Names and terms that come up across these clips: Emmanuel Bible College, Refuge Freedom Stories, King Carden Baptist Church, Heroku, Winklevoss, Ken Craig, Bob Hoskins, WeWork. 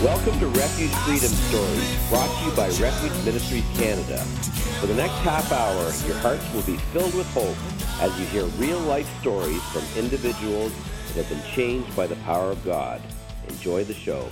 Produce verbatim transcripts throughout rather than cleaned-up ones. Welcome to Refuge Freedom Stories, brought to you by Refuge Ministries Canada. For the next half hour, your hearts will be filled with hope as you hear real-life stories from individuals that have been changed by the power of God. Enjoy the show.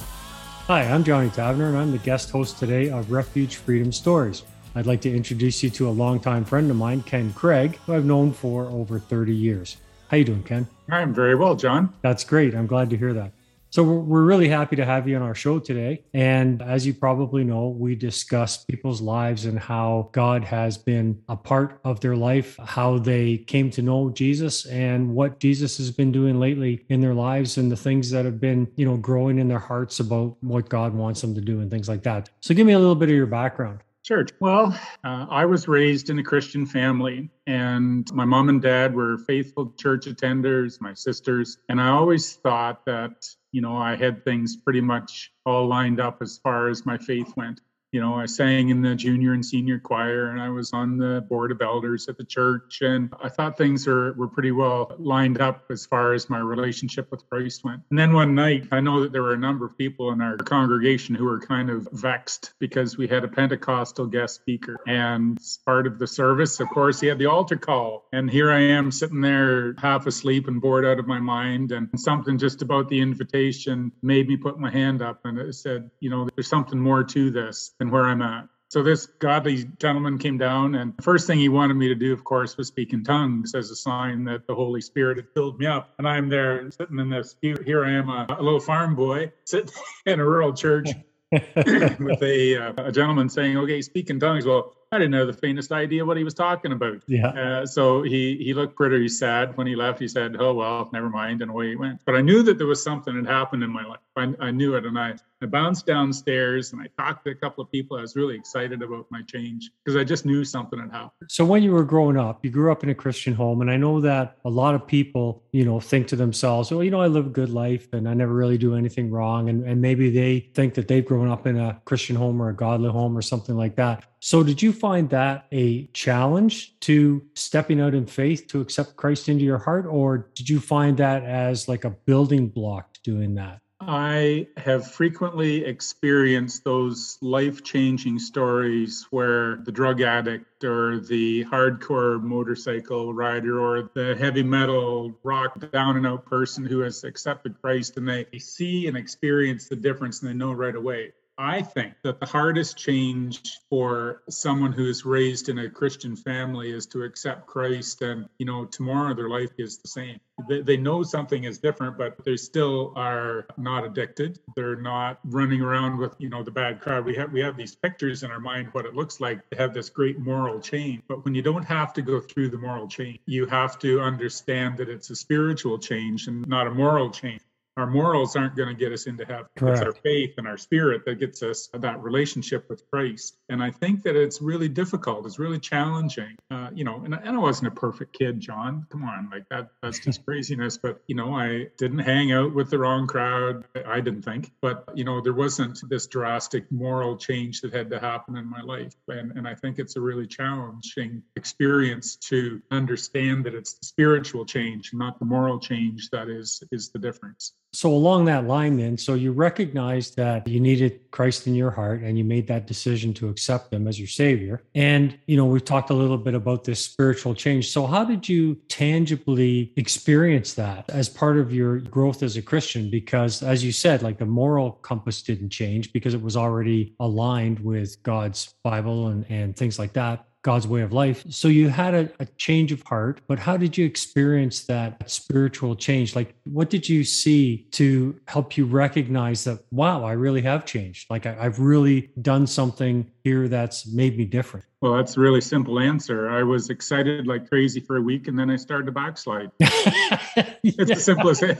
Hi, I'm Johnny Tavner, and I'm the guest host today of Refuge Freedom Stories. I'd like to introduce you to a longtime friend of mine, Ken Craig, who I've known for over thirty years. How you doing, Ken? I'm very well, John. That's great. I'm glad to hear that. So we're really happy to have you on our show today. And as you probably know, we discuss people's lives and how God has been a part of their life, how they came to know Jesus and what Jesus has been doing lately in their lives and the things that have been, you know, growing in their hearts about what God wants them to do and things like that. So give me a little bit of your background. Sure. Well, uh, I was raised in a Christian family, and my mom and dad were faithful church attenders, my sisters, and I always thought that, you know, I had things pretty much all lined up as far as my faith went. You know, I sang in the junior and senior choir, and I was on the board of elders at the church, and I thought things were, were pretty well lined up as far as my relationship with Christ went. And then one night, I know that there were a number of people in our congregation who were kind of vexed because we had a Pentecostal guest speaker, and part of the service, of course, he had the altar call. And here I am sitting there half asleep and bored out of my mind, and something just about the invitation made me put my hand up, and it said, you know, there's something more to this than where I'm at. So this godly gentleman came down, and the first thing he wanted me to do, of course, was speak in tongues as a sign that the Holy Spirit had filled me up. And I'm there sitting in this, here I am, a, a little farm boy sitting in a rural church with a, uh, a gentleman saying, okay, speak in tongues. Well, I didn't have the faintest idea what he was talking about. Yeah. Uh, so he, he looked pretty sad when he left. He said, oh, well, never mind. And away he went. But I knew that there was something that happened in my life. I, I knew it. And I, I bounced downstairs and I talked to a couple of people. I was really excited about my change because I just knew something had happened. So when you were growing up, you grew up in a Christian home. And I know that a lot of people, you know, think to themselves, oh, you know, I live a good life and I never really do anything wrong. And, and maybe they think that they've grown up in a Christian home or a godly home or something like that. So did you find that a challenge to stepping out in faith to accept Christ into your heart, or did you find that as like a building block to doing that? I have frequently experienced those life-changing stories where the drug addict or the hardcore motorcycle rider or the heavy metal rock down and out person who has accepted Christ, and they see and experience the difference and they know right away. I think that the hardest change for someone who is raised in a Christian family is to accept Christ, and, you know, tomorrow their life is the same. They, they know something is different, but they still are not addicted. They're not running around with, you know, the bad crowd. We have we have these pictures in our mind what it looks like to have this great moral change. But when you don't have to go through the moral change, you have to understand that it's a spiritual change and not a moral change. Our morals aren't going to get us into heaven. Correct. It's our faith and our spirit that gets us that relationship with Christ. And I think that it's really difficult. It's really challenging. Uh, you know, and, and I wasn't a perfect kid, John. Come on, like that that's just craziness. But, you know, I didn't hang out with the wrong crowd. I didn't think. But, you know, there wasn't this drastic moral change that had to happen in my life. And, and I think it's a really challenging experience to understand that it's the spiritual change, not the moral change, that is is the difference. So along that line then, so you recognized that you needed Christ in your heart and you made that decision to accept him as your savior. And, you know, we've talked a little bit about this spiritual change. So how did you tangibly experience that as part of your growth as a Christian? Because as you said, like the moral compass didn't change because it was already aligned with God's Bible and, and things like that. God's way of life. So you had a, a change of heart, but how did you experience that spiritual change? Like, what did you see to help you recognize that, wow, I really have changed? Like, I, I've really done something here that's made me different. Well, that's a really simple answer. I was excited like crazy for a week, and then I started to backslide. It's yeah. the simplest the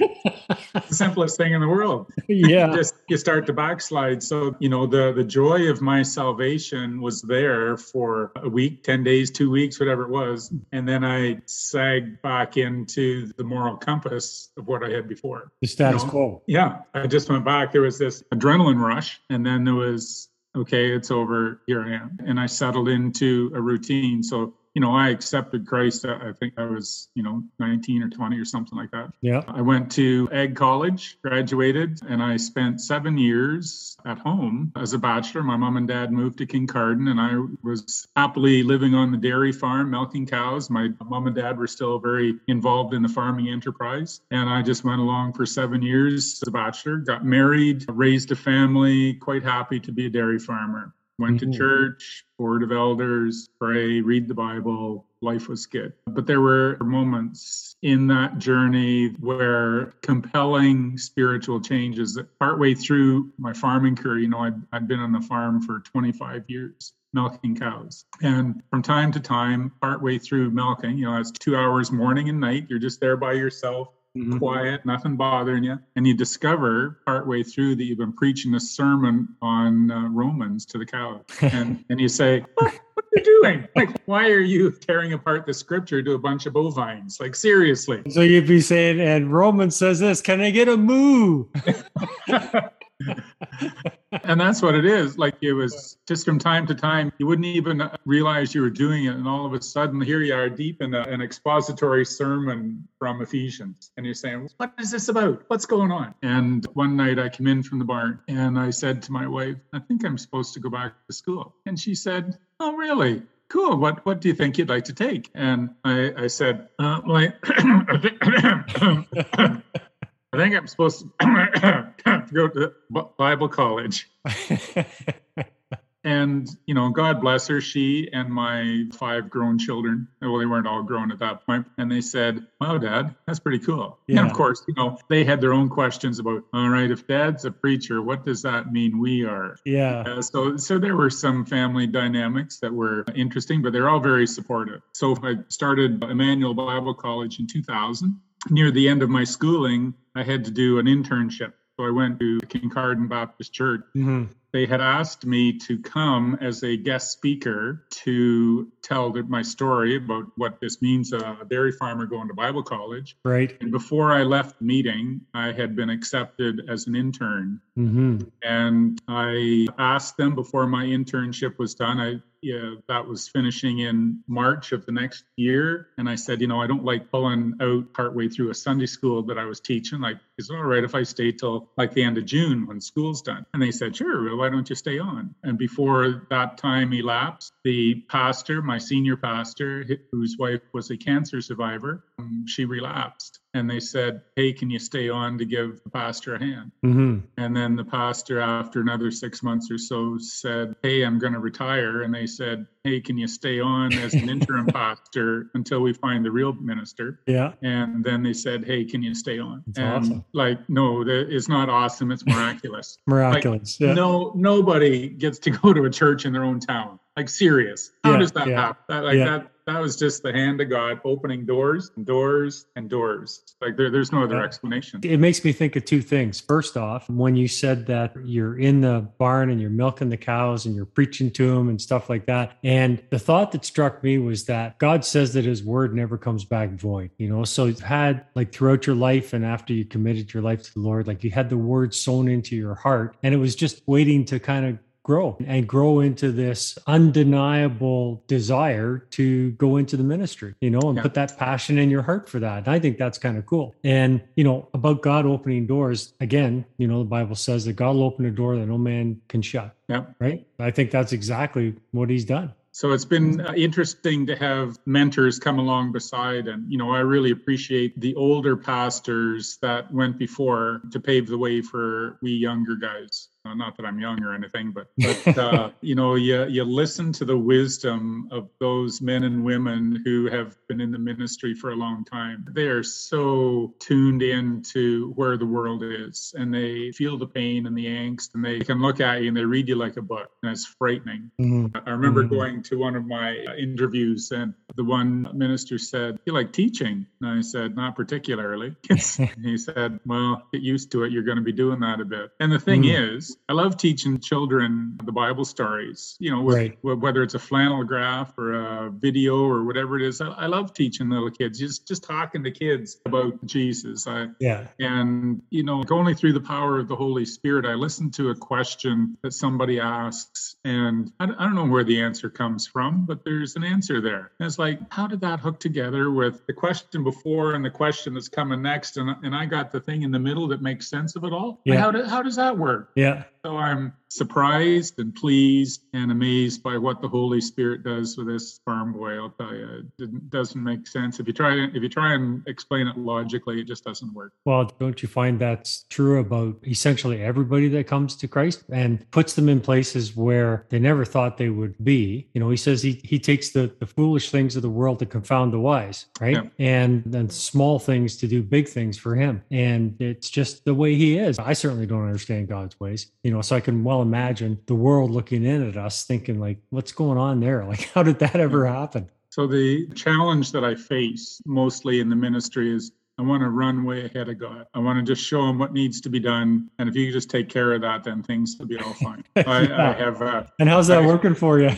simplest thing in the world. Yeah. Just you start to backslide. So, you know, the, the joy of my salvation was there for a week, ten days, two weeks, whatever it was. And then I sagged back into the moral compass of what I had before. The status you know? quo. Yeah. I just went back. There was this adrenaline rush, and then there was, okay, it's over, here I am. And I settled into a routine. So, you know, I accepted Christ. I think I was, you know, nineteen or twenty or something like that. Yeah. I went to Ag College, graduated, and I spent seven years at home as a bachelor. My mom and dad moved to King Carden, and I was happily living on the dairy farm, milking cows. My mom and dad were still very involved in the farming enterprise. And I just went along for seven years as a bachelor, got married, raised a family, quite happy to be a dairy farmer. Went to mm-hmm. church, board of elders, pray, read the Bible. Life was good. But there were moments in that journey where compelling spiritual changes that partway through my farming career, you know, I'd, I'd been on the farm for twenty-five years, milking cows. And from time to time, partway through milking, you know, that's two hours morning and night. You're just there by yourself. Mm-hmm. Quiet, nothing bothering you. And you discover partway through that you've been preaching a sermon on uh, Romans to the cow. And, and you say, what, what are you doing? Like, why are you tearing apart the scripture to a bunch of bovines? Like, seriously. So you'd be saying, and Romans says this, can I get a moo? And that's what it is. Like, it was just from time to time, you wouldn't even realize you were doing it. And all of a sudden, here you are deep in a, an expository sermon from Ephesians. And you're saying, what is this about? What's going on? And one night I came in from the barn and I said to my wife, I think I'm supposed to go back to school. And she said, oh, really? Cool. What what do you think you'd like to take? And I, I said, uh, well, I... I think I'm supposed to go to Bible college. And, you know, God bless her, she and my five grown children, well, they weren't all grown at that point. And they said, wow, Dad, that's pretty cool. Yeah. And of course, you know, they had their own questions about, all right, if Dad's a preacher, what does that mean we are? Yeah. Uh, so so there were some family dynamics that were interesting, but they're all very supportive. So I started Emmanuel Bible College in two thousand. Near the end of my schooling, I had to do an internship. So I went to King Carden Baptist Church. Mm-hmm. They had asked me to come as a guest speaker to tell my story about what this means, a dairy farmer going to Bible college. Right. And before I left the meeting, I had been accepted as an intern. Mm-hmm. And I asked them before my internship was done, I Yeah, that was finishing in March of the next year. And I said, you know, I don't like pulling out partway through a Sunday school that I was teaching. Like, is it all right if I stay till like the end of June when school's done? And they said, sure, well, why don't you stay on? And before that time elapsed, the pastor, my senior pastor, whose wife was a cancer survivor, um, she relapsed. And they said, hey, can you stay on to give the pastor a hand? Mm-hmm. And then the pastor, after another six months or so, said, hey, I'm going to retire. And they said, hey, can you stay on as an interim pastor until we find the real minister? Yeah. And then they said, hey, can you stay on? That's and awesome. Like, no, that, it's not awesome. It's miraculous. miraculous. Like, yeah. No, nobody gets to go to a church in their own town. Like, serious. How yeah, does that yeah. happen? That, like yeah. that. That was just the hand of God opening doors and doors and doors. Like there, there's no other explanation. It makes me think of two things. First off, when you said that you're in the barn and you're milking the cows and you're preaching to them and stuff like that. And the thought that struck me was that God says that his word never comes back void, you know? So you've had like throughout your life and after you committed your life to the Lord, like you had the word sown into your heart and it was just waiting to kind of grow and grow into this undeniable desire to go into the ministry, you know, and yeah. put that passion in your heart for that. And I think that's kind of cool. And, you know, about God opening doors, again, you know, the Bible says that God will open a door that no man can shut. Yeah. Right. I think that's exactly what he's done. So it's been interesting to have mentors come along beside. And, you know, I really appreciate the older pastors that went before to pave the way for we younger guys. Not that I'm young or anything, but, but uh, you know, you, you listen to the wisdom of those men and women who have been in the ministry for a long time. They are so tuned in to where the world is, and they feel the pain and the angst, and they can look at you and they read you like a book, and it's frightening. Mm-hmm. I remember mm-hmm. going to one of my interviews, and the one minister said, "You like teaching?" And I said, "Not particularly." He said, "Well, get used to it. You're going to be doing that a bit." And the thing mm-hmm. is, I love teaching children the Bible stories, you know, with, right. whether it's a flannel graph or a video or whatever it is. I, I love teaching little kids, just just talking to kids about Jesus. I, yeah. And, you know, only through the power of the Holy Spirit, I listened to a question that somebody asks, and I, I don't know where the answer comes from, but there's an answer there. And it's like, how did that hook together with the question before and the question that's coming next? And, and I got the thing in the middle that makes sense of it all. Yeah. Like, how, do, how does that work? Yeah. So I'm surprised and pleased and amazed by what the Holy Spirit does with this farm boy. I'll tell you, it doesn't make sense. If you try if you try and explain it logically, it just doesn't work. Well, don't you find that's true about essentially everybody that comes to Christ and puts them in places where they never thought they would be? You know, he says he, he takes the, the foolish things of the world to confound the wise, right? Yeah. And then small things to do big things for him. And it's just the way he is. I certainly don't understand God's ways, you know, so I can well imagine the world looking in at us thinking like, what's going on there? Like, how did that ever happen? So the challenge that I face mostly in the ministry is I want to run way ahead of God. I want to just show him what needs to be done. And if you just take care of that, then things will be all fine. I, yeah. I have. Uh, and how's that I, working for you?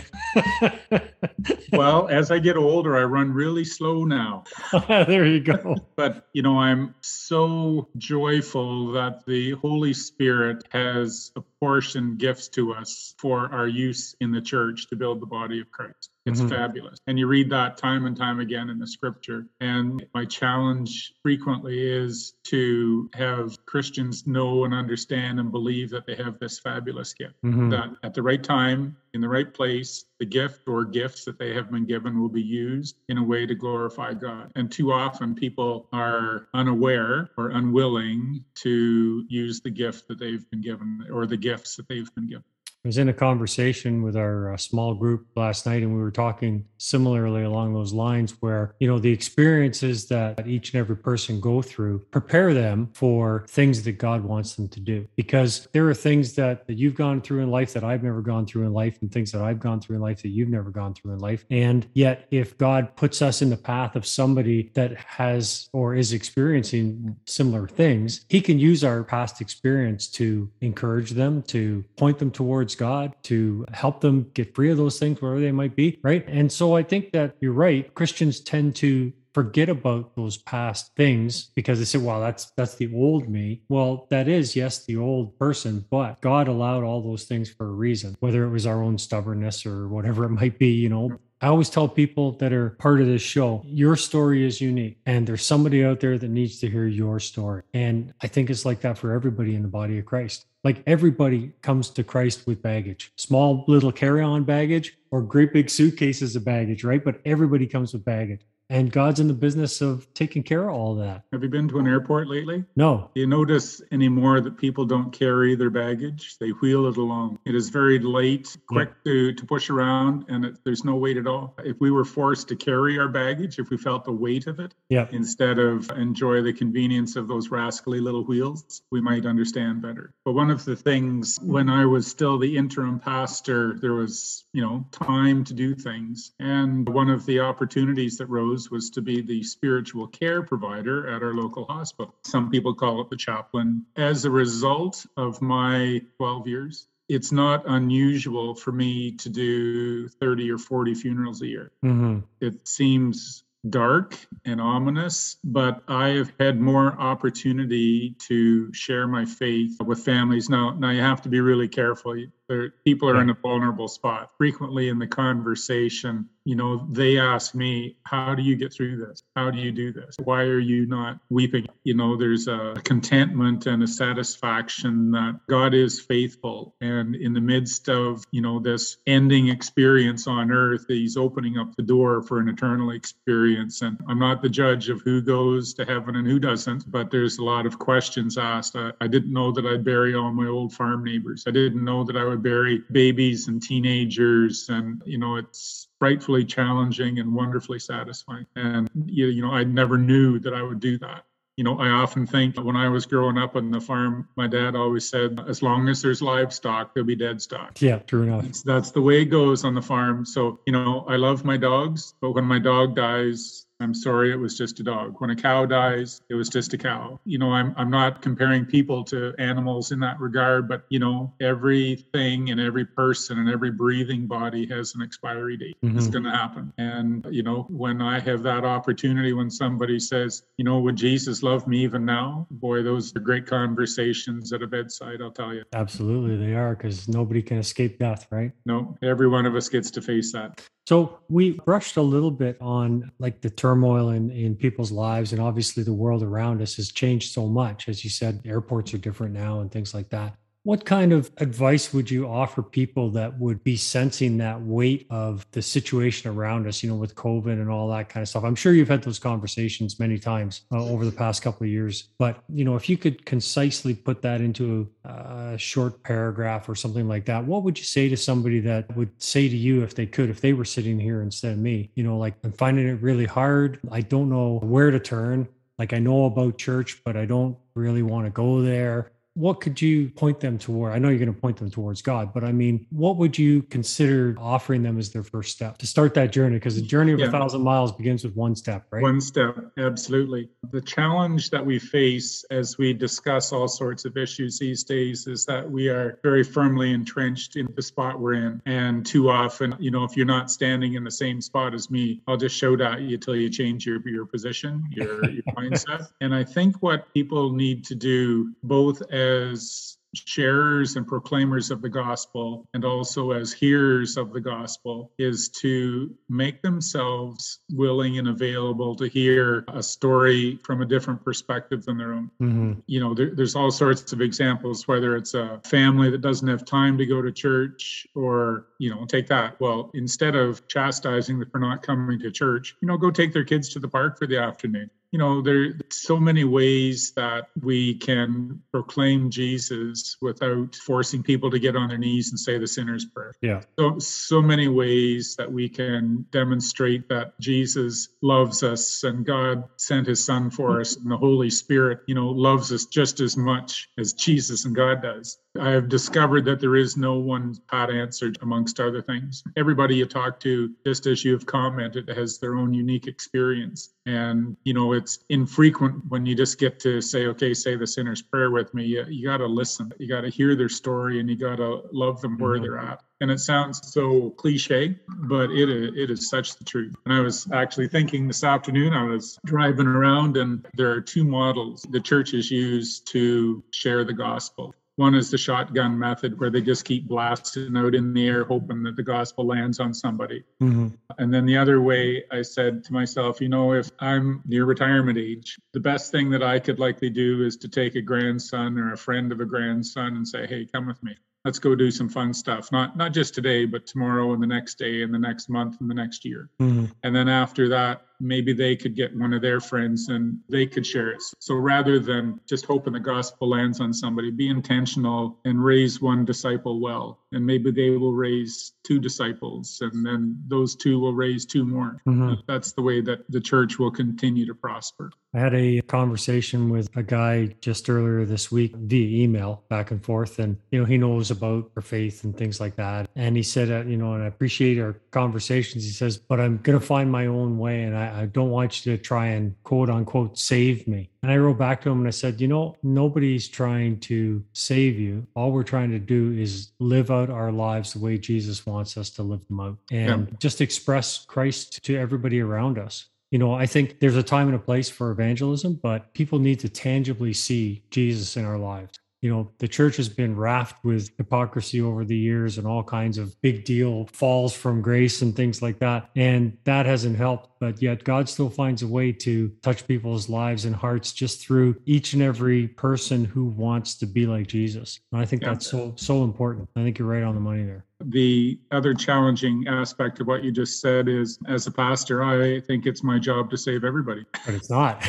Well, as I get older, I run really slow now. There you go. But, you know, I'm so joyful that the Holy Spirit has apportioned gifts to us for our use in the church to build the body of Christ. It's mm-hmm. fabulous. And you read that time and time again in the scripture. And my challenge frequently is to have Christians know and understand and believe that they have this fabulous gift, mm-hmm. that at the right time, in the right place, the gift or gifts that they have been given will be used in a way to glorify God. And too often people are unaware or unwilling to use the gift that they've been given or the gifts that they've been given. I was in a conversation with our uh, small group last night, and we were talking similarly along those lines where, you know, the experiences that each and every person go through prepare them for things that God wants them to do. Because there are things that, that you've gone through in life that I've never gone through in life, and things that I've gone through in life that you've never gone through in life. And yet, if God puts us in the path of somebody that has or is experiencing similar things, he can use our past experience to encourage them, to point them towards God, to help them get free of those things, wherever they might be, right? And so I think that you're right. Christians tend to forget about those past things because they say, well, that's that's the old me. Well, that is, yes, the old person, but God allowed all those things for a reason, whether it was our own stubbornness or whatever it might be, you know. I always tell people that are part of this show, your story is unique, and there's somebody out there that needs to hear your story. And I think it's like that for everybody in the body of Christ. Like, everybody comes to Christ with baggage, small little carry-on baggage or great big suitcases of baggage, right? But everybody comes with baggage. And God's in the business of taking care of all that. Have you been to an airport lately? No. Do you notice anymore that people don't carry their baggage? They wheel it along. It is very light, quick yeah. to, to push around, and it, there's no weight at all. If we were forced to carry our baggage, if we felt the weight of it, yeah. instead of enjoy the convenience of those rascally little wheels, we might understand better. But one of the things, when I was still the interim pastor, there was, you know, time to do things. And one of the opportunities that rose was to be the spiritual care provider at our local hospital. Some people call it the chaplain. As a result of my twelve years, it's not unusual for me to do thirty or forty funerals a year. Mm-hmm. It seems dark and ominous, but I have had more opportunity to share my faith with families. Now, now you have to be really careful. They're, people are in a vulnerable spot. Frequently in the conversation, you know, they ask me, how do you get through this? How do you do this? Why are you not weeping? You know, there's a contentment and a satisfaction that God is faithful. And in the midst of, you know, this ending experience on earth, he's opening up the door for an eternal experience. And I'm not the judge of who goes to heaven and who doesn't, but there's a lot of questions asked. I, I didn't know that I'd bury all my old farm neighbors. I didn't know that I would bury babies and teenagers. And, you know, it's frightfully challenging and wonderfully satisfying. And, you know, I never knew that I would do that. You know, I often think when I was growing up on the farm, my dad always said, as long as there's livestock, there'll be dead stock. Yeah, true enough. That's, that's the way it goes on the farm. So, you know, I love my dogs, but when my dog dies, I'm sorry, it was just a dog. When a cow dies, it was just a cow. You know, I'm I'm not comparing people to animals in that regard, but, you know, everything and every person and every breathing body has an expiry date. Mm-hmm. It's going to happen. And, you know, when I have that opportunity, when somebody says, you know, would Jesus love me even now? Boy, those are great conversations at a bedside, I'll tell you. Absolutely, they are, because nobody can escape death, right? No, every one of us gets to face that. So we brushed a little bit on like the turmoil in, in people's lives, and obviously the world around us has changed so much. As you said, airports are different now and things like that. What kind of advice would you offer people that would be sensing that weight of the situation around us, you know, with COVID and all that kind of stuff? I'm sure you've had those conversations many times uh, over the past couple of years, but, you know, if you could concisely put that into a short paragraph or something like that, what would you say to somebody that would say to you, if they could, if they were sitting here instead of me, you know, like, I'm finding it really hard. I don't know where to turn. Like, I know about church, but I don't really want to go there. What could you point them toward? I know you're going to point them towards God, but I mean, what would you consider offering them as their first step to start that journey? Because the journey of yeah. a thousand miles begins with one step, right? One step, absolutely. The challenge that we face as we discuss all sorts of issues these days is that we are very firmly entrenched in the spot we're in. And too often, you know, if you're not standing in the same spot as me, I'll just shout at you till you change your, your position, your, your mindset. And I think what people need to do, both as as sharers and proclaimers of the gospel and also as hearers of the gospel, is to make themselves willing and available to hear a story from a different perspective than their own. Mm-hmm. You know, there, there's all sorts of examples, whether it's a family that doesn't have time to go to church, or, you know, take that. Well, instead of chastising them for not coming to church, you know, go take their kids to the park for the afternoon. You know, there's so many ways that we can proclaim Jesus without forcing people to get on their knees and say the sinner's prayer. Yeah. So, so many ways that we can demonstrate that Jesus loves us and God sent his son for us, and the Holy Spirit, you know, loves us just as much as Jesus and God does. I have discovered that there is no one pat answer, amongst other things. Everybody you talk to, just as you've commented, has their own unique experience. And, you know, it's infrequent when you just get to say, okay, say the sinner's prayer with me. You, you got to listen. You got to hear their story, and you got to love them where mm-hmm. they're at. And it sounds so cliche, but it is, it is such the truth. And I was actually thinking this afternoon, I was driving around, and there are two models the churches use to share the gospel. One is the shotgun method, where they just keep blasting out in the air, hoping that the gospel lands on somebody. Mm-hmm. And then the other way, I said to myself, you know, if I'm near retirement age, the best thing that I could likely do is to take a grandson or a friend of a grandson and say, hey, come with me. Let's go do some fun stuff. Not not just today, but tomorrow and the next day and the next month and the next year. Mm-hmm. And then after that, maybe they could get one of their friends and they could share it. So rather than just hoping the gospel lands on somebody, be intentional and raise one disciple well. And maybe they will raise two disciples, and then those two will raise two more. Mm-hmm. That's the way that the church will continue to prosper. I had a conversation with a guy just earlier this week via email back and forth. And, you know, he knows about our faith and things like that. And he said, uh, you know, and I appreciate our conversations. He says, but I'm going to find my own way. And I I don't want you to try and quote unquote save me. And I wrote back to him and I said, you know, nobody's trying to save you. All we're trying to do is live out our lives the way Jesus wants us to live them out, and yeah. just express Christ to everybody around us. You know, I think there's a time and a place for evangelism, but people need to tangibly see Jesus in our lives. You know, the church has been racked with hypocrisy over the years and all kinds of big deal falls from grace and things like that. And that hasn't helped. But yet God still finds a way to touch people's lives and hearts just through each and every person who wants to be like Jesus. And I think yeah. that's so, so important. I think you're right on the money there. The other challenging aspect of what you just said is, as a pastor, I think it's my job to save everybody. But it's not.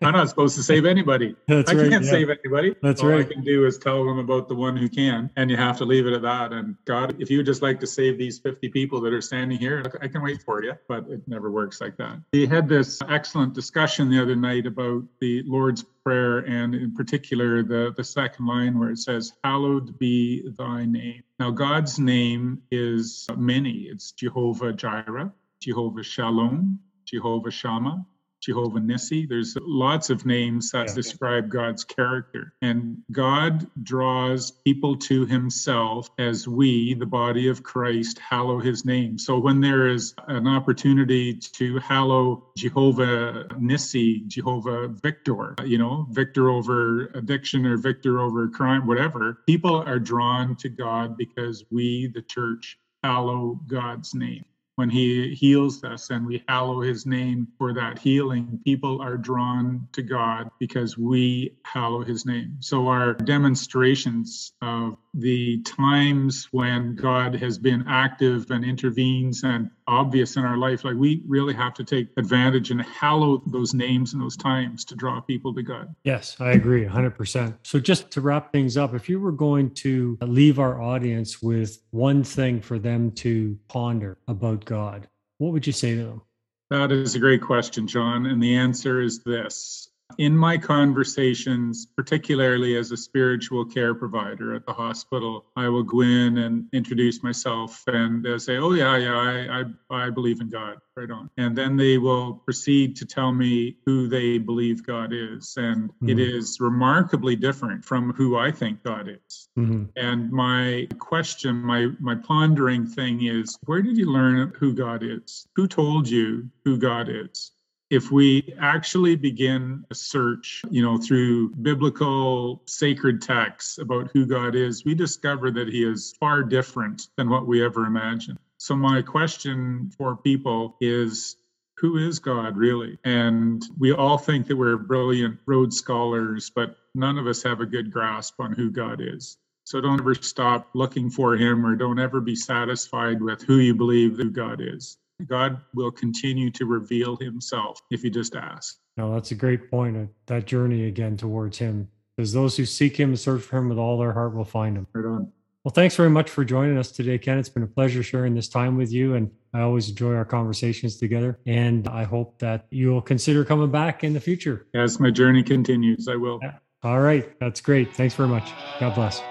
I'm not supposed to save anybody. That's I right, can't yeah. save anybody. That's All right. All I can do is tell them about the one who can, and you have to leave it at that. And God, if you would just like to save these fifty people that are standing here, I can wait for you, but it never works like that. We had this excellent discussion the other night about the Lord's Prayer, and in particular, the, the second line where it says, "Hallowed be thy name." Now, God's name is many. It's Jehovah Jireh, Jehovah Shalom, Jehovah Shammah, Jehovah Nissi. There's lots of names that yeah. describe God's character. And God draws people to himself as we, the body of Christ, hallow his name. So when there is an opportunity to hallow Jehovah Nissi, Jehovah Victor, you know, victor over addiction or victor over crime, whatever, people are drawn to God because we, the church, hallow God's name. When he heals us and we hallow his name for that healing, people are drawn to God because we hallow his name. So our demonstrations of the times when God has been active and intervenes and obvious in our life, like we really have to take advantage and hallow those names and those times to draw people to God. Yes, I agree one hundred percent. So just to wrap things up, if you were going to leave our audience with one thing for them to ponder about God, what would you say to them? That is a great question, John. And the answer is this. In my conversations, particularly as a spiritual care provider at the hospital, I will go in and introduce myself and they'll say, oh, yeah, yeah, I, I I believe in God, right on. And then they will proceed to tell me who they believe God is. And mm-hmm. it is remarkably different from who I think God is. Mm-hmm. And my question, my, my pondering thing is, where did you learn who God is? Who told you who God is? If we actually begin a search, you know, through biblical sacred texts about who God is, we discover that he is far different than what we ever imagined. So my question for people is, who is God really? And we all think that we're brilliant Rhodes scholars, but none of us have a good grasp on who God is. So don't ever stop looking for him, or don't ever be satisfied with who you believe who God is. God will continue to reveal himself if you just ask. No, that's a great point. That journey again towards him. Because those who seek him and search for him with all their heart will find him. Right on. Well, thanks very much for joining us today, Ken. It's been a pleasure sharing this time with you. And I always enjoy our conversations together. And I hope that you'll consider coming back in the future. As my journey continues, I will. Yeah. All right. That's great. Thanks very much. God bless.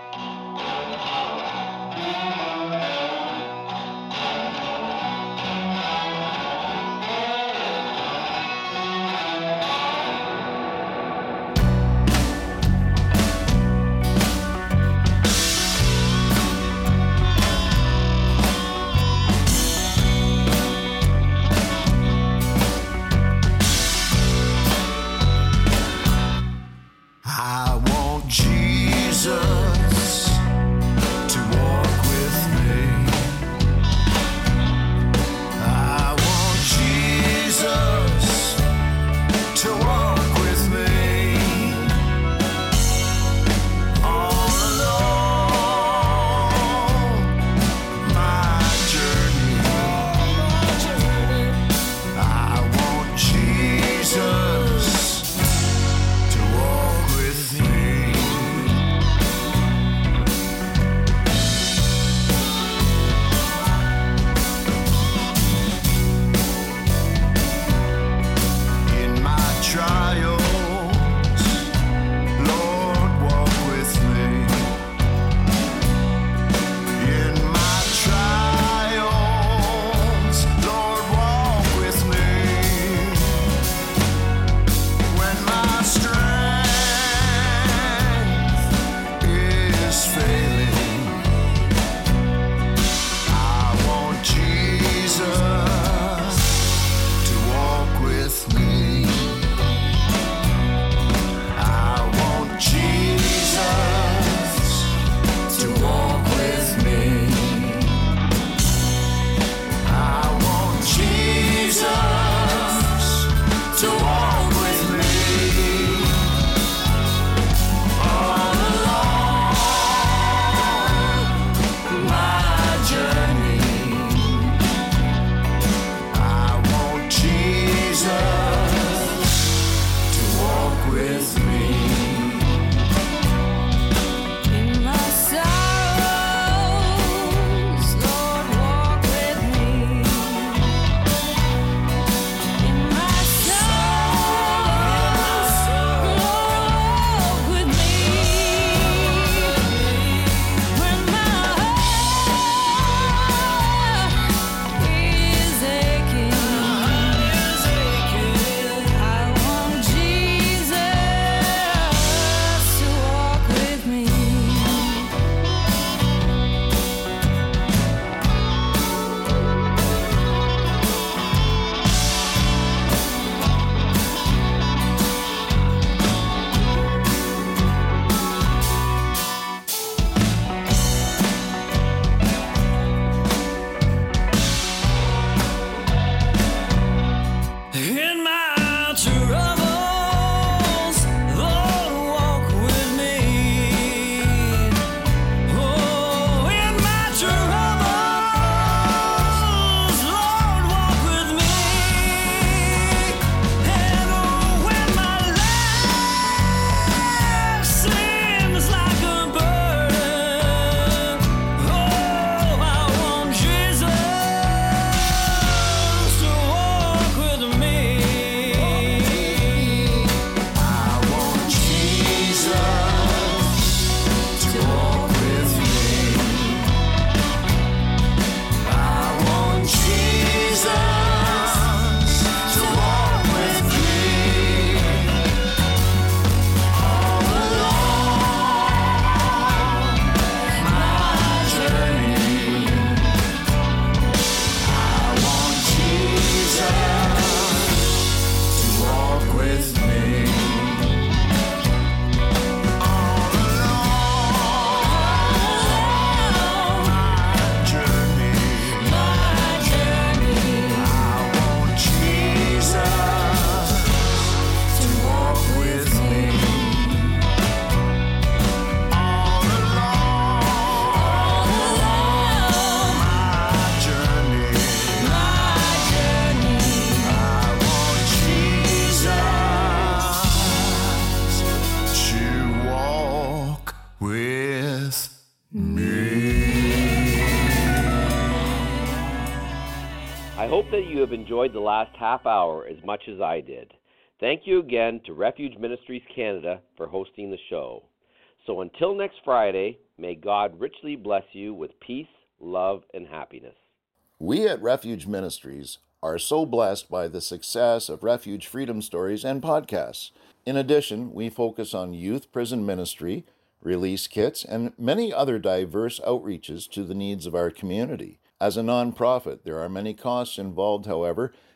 Jesus I hope that you have enjoyed the last half hour as much as I did. Thank you again to Refuge Ministries Canada for hosting the show. So until next Friday, may God richly bless you with peace, love, and happiness. We at Refuge Ministries are so blessed by the success of Refuge Freedom Stories and podcasts. In addition, we focus on youth prison ministry, release kits, and many other diverse outreaches to the needs of our community. As a nonprofit, there are many costs involved, however,